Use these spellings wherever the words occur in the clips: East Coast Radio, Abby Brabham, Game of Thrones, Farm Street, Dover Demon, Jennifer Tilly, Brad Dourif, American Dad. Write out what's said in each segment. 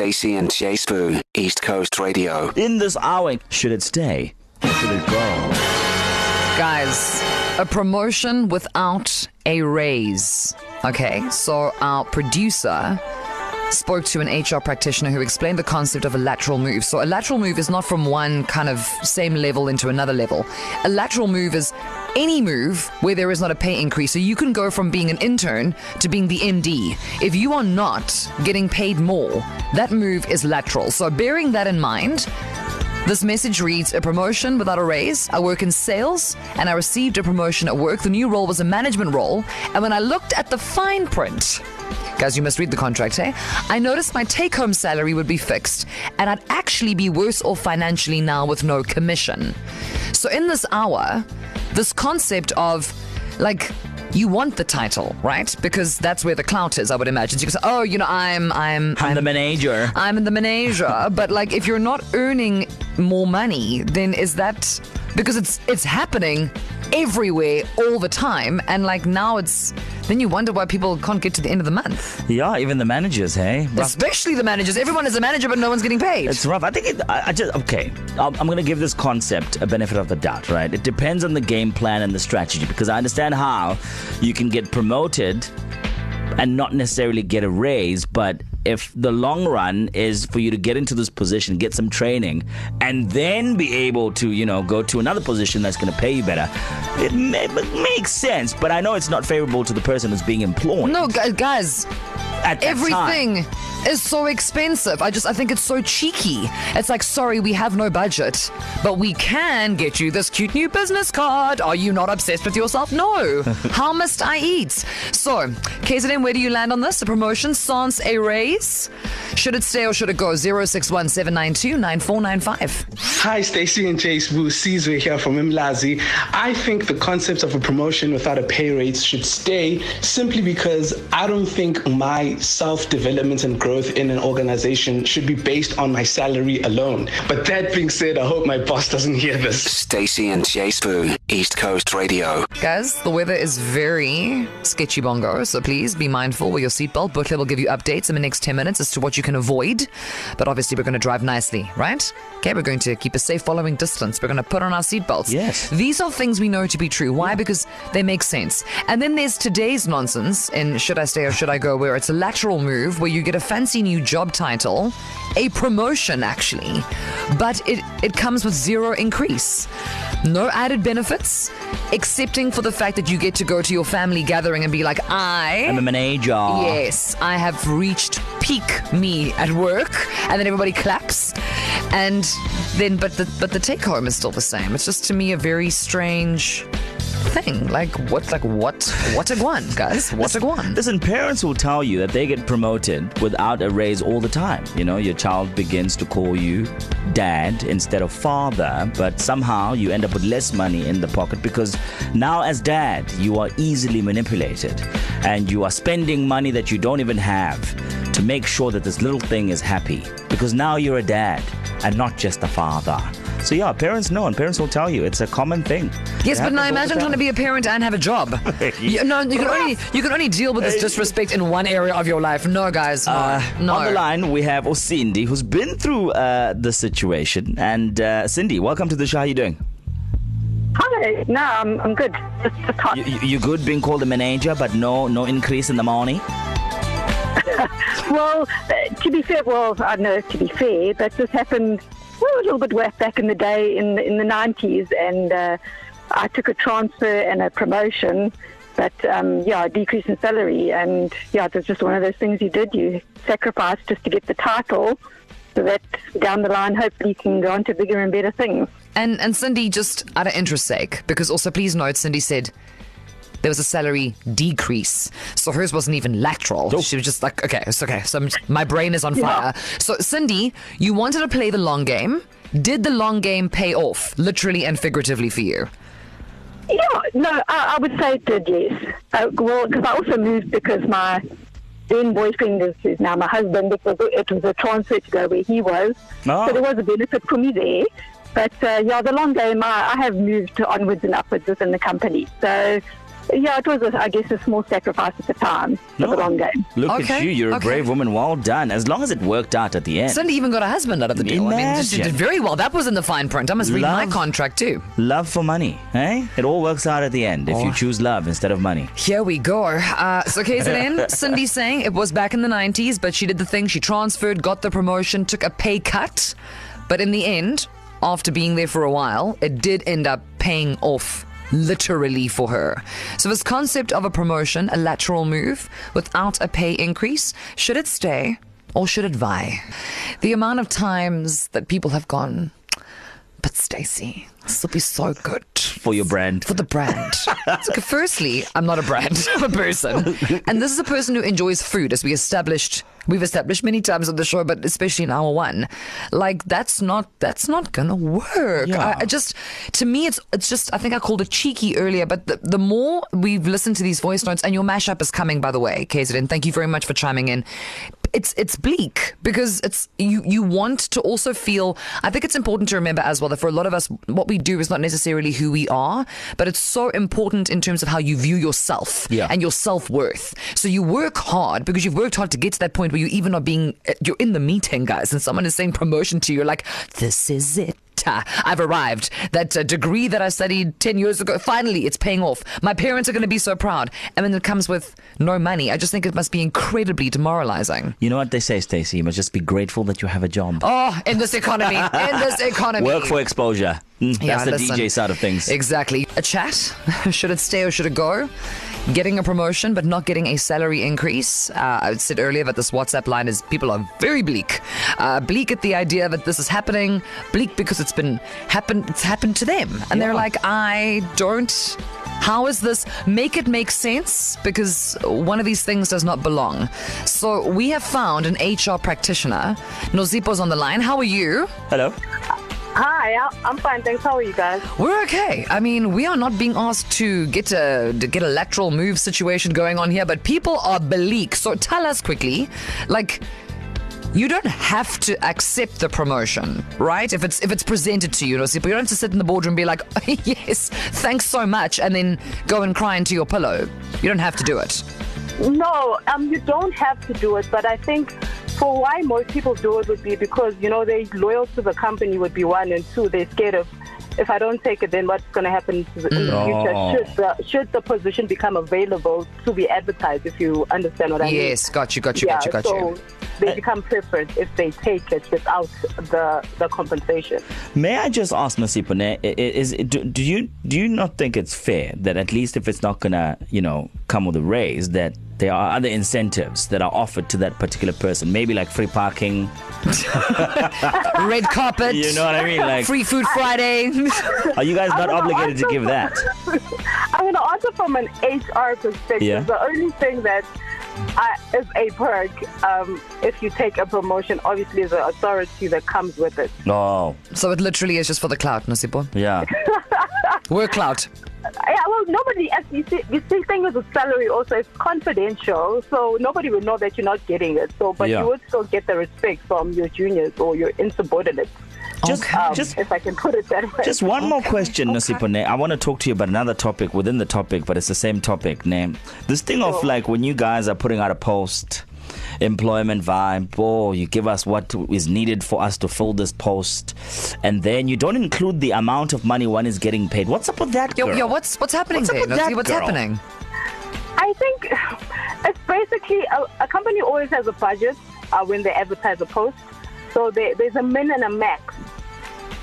Stacy and Jay Spoo, East Coast Radio. In this hour, should it stay? Should it go? Guys, a promotion without a raise. Okay, so our producer spoke to an HR practitioner who explained the concept of a lateral move. So a lateral move is not from one kind of same level into another level. A lateral move is any move where there is not a pay increase. So you can go from being an intern to being the MD. If you are not getting paid more, that move is lateral. So bearing that in mind, this message reads, a promotion without a raise. I work in sales and I received a promotion at work. The new role was a management role. And when I looked at the fine print, guys, you must read the contract, eh? I noticed my take-home salary would be fixed and I'd actually be worse off financially now with no commission. So in this hour, this concept of, like, you want the title, right? Because that's where the clout is, I would imagine. So you can say, oh, you know, I'm the manager. I'm in the manager. But, like, if you're not earning more money, then is that... Because it's happening everywhere all the time. And, like, now it's... Then you wonder why people can't get to the end of the month. Yeah, even the managers, hey? Rough. Especially the managers. Everyone is a manager, but no one's getting paid. It's rough. I'm going to give this concept a benefit of the doubt, right? It depends on the game plan and the strategy, because I understand how you can get promoted and not necessarily get a raise, but if the long run is for you to get into this position, get some training, and then be able to, you know, go to another position that's going to pay you better, it makes sense. But I know it's not favorable to the person who's being employed. No, guys, at everything time is so expensive. I think it's so cheeky. It's like, sorry, we have no budget, but we can get you this cute new business card. Are you not obsessed with yourself? No. How must I eat? So, KZN, where do you land on this? A promotion, sans a raise. Should it stay or should it go? 0617929495. Hi, Stacey and Jay Spoo. Cizwe here from Imlazi. I think the concept of a promotion without a pay raise should stay, simply because I don't think my self-development and growth in an organization should be based on my salary alone. But that being said, I hope my boss doesn't hear this. Stacey and Jay Spoo, East Coast Radio. Guys, the weather is very sketchy bongo, so please be mindful with your seatbelt. Butler will give you updates in the next 10 minutes as to what you can avoid, but obviously we're going to drive nicely, right? Okay, we're going to keep a safe following distance. We're going to put on our seatbelts. Yes. These are things we know to be true. Why? Yeah. Because they make sense. And then there's today's nonsense in Should I Stay or Should I Go, where it's a lateral move, where you get a fancy new job title, a promotion actually, but it comes with zero increase. No added benefits, excepting for the fact that you get to go to your family gathering and be like, I am a manager. Yes, I have reached peak me at work, and then everybody claps. And then, but the take home is still the same. It's just, to me, a very strange thing. Like what a guan, guys? What a guan? Listen, parents will tell you that they get promoted without a raise all the time. You know, your child begins to call you dad instead of father, but somehow you end up with less money in the pocket, because now as dad, you are easily manipulated and you are spending money that you don't even have to make sure that this little thing is happy, because now you're a dad and not just a father. So yeah, parents know, and parents will tell you it's a common thing. Yes, but now imagine trying to be a parent and have a job. you can only deal with this disrespect in one area of your life. No, guys, no. On the line we have Cindy, who's been through the situation. And Cindy, welcome to the show. How are you doing? Hi. No, I'm good. Just hot. You good being called a manager, but no increase in the money? Well, to be fair, that just happened. Well, a little bit whack back in the day in the 90s, and I took a transfer and a promotion, but a decrease in salary, and it was just one of those things you sacrifice just to get the title, so that down the line hopefully you can go on to bigger and better things. And Cindy, just out of interest sake, because also please note, Cindy said there was a salary decrease. So hers wasn't even lateral. Nope. She was just like, okay, it's okay. So my brain is on fire. Yeah. So Cindy, you wanted to play the long game. Did the long game pay off, literally and figuratively, for you? Yeah, no, I would say it did, yes. Because I also moved, because my then boyfriend is now my husband. It was a transfer to go where he was. Oh. So there was a benefit for me there. But the long game, I have moved onwards and upwards within the company. So Yeah, it was, I guess, a small sacrifice at the time for the long game. Look at you. You're a brave woman. Well done. As long as it worked out at the end. Cindy even got a husband out of the deal. Imagine. I mean, she did very well. That was in the fine print. I must read my contract too. Love for money. Eh? It all works out at the end if you choose love instead of money. Here we go. So KZN, Cindy's saying it was back in the 90s, but she did the thing. She transferred, got the promotion, took a pay cut. But in the end, after being there for a while, it did end up paying off literally for her. So this concept of a promotion, a lateral move without a pay increase, should it stay or should it vie? The amount of times that people have gone, but Stacey, this will be so good. For your brand. For the brand. So firstly, I'm not a brand, I'm a person. And this is a person who enjoys food, as we've established many times on the show, but especially in hour one. Like, that's not gonna work. Yeah. I think I called it cheeky earlier, but the more we've listened to these voice notes, and your mashup is coming, by the way, KZN, thank you very much for chiming in. It's bleak because it's you want to also feel. I think it's important to remember as well that for a lot of us, what we do is not necessarily who we are, but it's so important in terms of how you view yourself and your self-worth. So you work hard because you've worked hard to get to that point where you even are you're in the meeting, guys, and someone is saying promotion to you. You're like, this is it. I've arrived. That degree that I studied 10 years ago, finally, it's paying off. My parents are going to be so proud. And then it comes with no money. I just think it must be incredibly demoralizing. You know what they say, Stacey? You must just be grateful that you have a job. Oh, in this economy. Work for exposure. That's the DJ side of things. Exactly. A chat. Should it stay or should it go? Getting a promotion but not getting a salary increase. I said earlier that this WhatsApp line is, people are very bleak. Bleak at the idea that this is happening. Bleak because it's happened to them. And they're like, how is this? Make it make sense, because one of these things does not belong. So we have found an HR practitioner. Nozipo's on the line. How are you? Hello. Hi, I'm fine, thanks. How are you guys? We're okay. I mean, we are not being asked to get a lateral move situation going on here, but people are bleak. So tell us quickly, like, you don't have to accept the promotion, right? If it's presented to you, Nosipo, you don't have to sit in the boardroom and be like, oh, yes, thanks so much, and then go and cry into your pillow. You don't have to do it. No, you don't have to do it, but I think for why most people do it would be because, they're loyal to the company would be one, and two, they're scared of, if I don't take it, then what's going to happen in the future should the position become available to be advertised, if you understand what I mean. Yes, got you. So they become preferred if they take it without the compensation. May I just ask, Nosipone, do you not think it's fair that at least if it's not going to, come with a raise, that there are other incentives that are offered to that particular person, maybe like free parking, red carpet, you know what I mean, like free food Friday? Are you guys not obligated to give that? I'm going to answer from an HR perspective. Yeah. The only thing that is a perk, if you take a promotion, obviously the authority that comes with it. No. So it literally is just for the clout, Nosipo? Yeah. We're clout. Yeah, well, nobody, as you see, thing with the salary also, it's confidential, so nobody will know that you're not getting it. So, but you would still get the respect from your juniors or your insubordinates. Just if I can put it that way. Just one more question, Nosipone. I want to talk to you about another topic within the topic, but it's the same topic, name. This thing of like when you guys are putting out a post, employment vibe, you give us what is needed for us to fill this post, and then you don't include the amount of money one is getting paid. What's up with that, girl? Yeah, what's happening there? What's happening? I think it's basically a company always has a budget when they advertise a post. So there's a min and a max.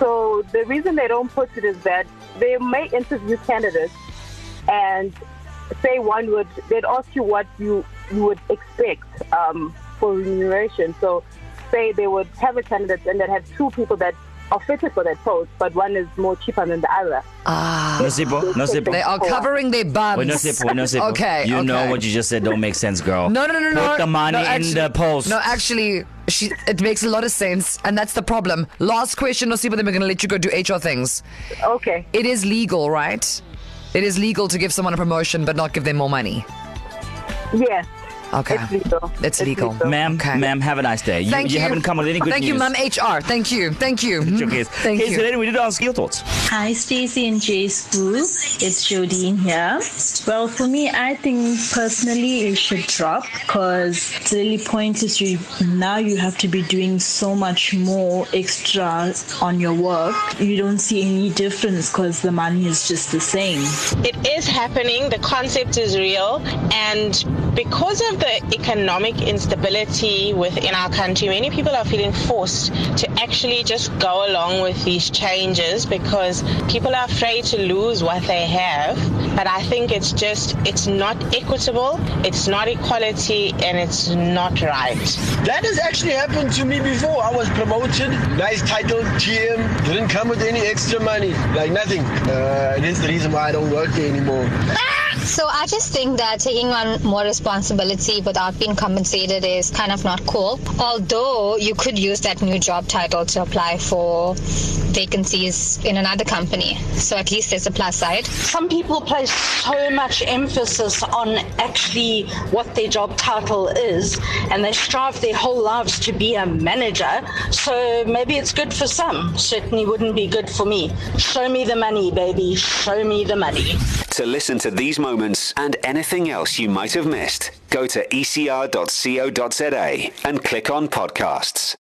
So the reason they don't put it is that they may interview candidates and say they'd ask you what you would expect for remuneration. So say they would have a candidate and they'd have two people that are fitted for that post, but one is more cheaper than the other. Nosipo. They are covering their bums. Nosipo. Okay. You know what you just said don't make sense, girl. No. Put the money in the post. No, actually, it makes a lot of sense, and that's the problem. Last question, Nosipo, then we're going to let you go do HR things. Okay. It is legal, right? It is legal to give someone a promotion but not give them more money. Yes. Yeah. Okay. It's legal. Ma'am, okay. Ma'am, have a nice day. You haven't come with any good news. Thank you, Ma'am HR. Thank you. Hey, Selene, we did ask your thoughts. Hi, Stacey and Jay School. It's Jodine here. Well, for me, I think personally it should drop because the really point is now you have to be doing so much more extra on your work. You don't see any difference because the money is just the same. It is happening. The concept is real. And because of the economic instability within our country, many people are feeling forced to actually just go along with these changes because people are afraid to lose what they have. But I think it's not equitable, it's not equality, and it's not right. That has actually happened to me before. I was promoted, nice title, GM, didn't come with any extra money, like nothing. And it's the reason why I don't work there anymore. So I just think that taking on more responsibility without being compensated is kind of not cool. Although you could use that new job title to apply for vacancies in another company. So at least there's a plus side. Some people place so much emphasis on actually what their job title is, and they strive their whole lives to be a manager. So maybe it's good for some. Certainly wouldn't be good for me. Show me the money, baby. Show me the money. To listen to these moments and anything else you might have missed, go to ecr.co.za and click on podcasts.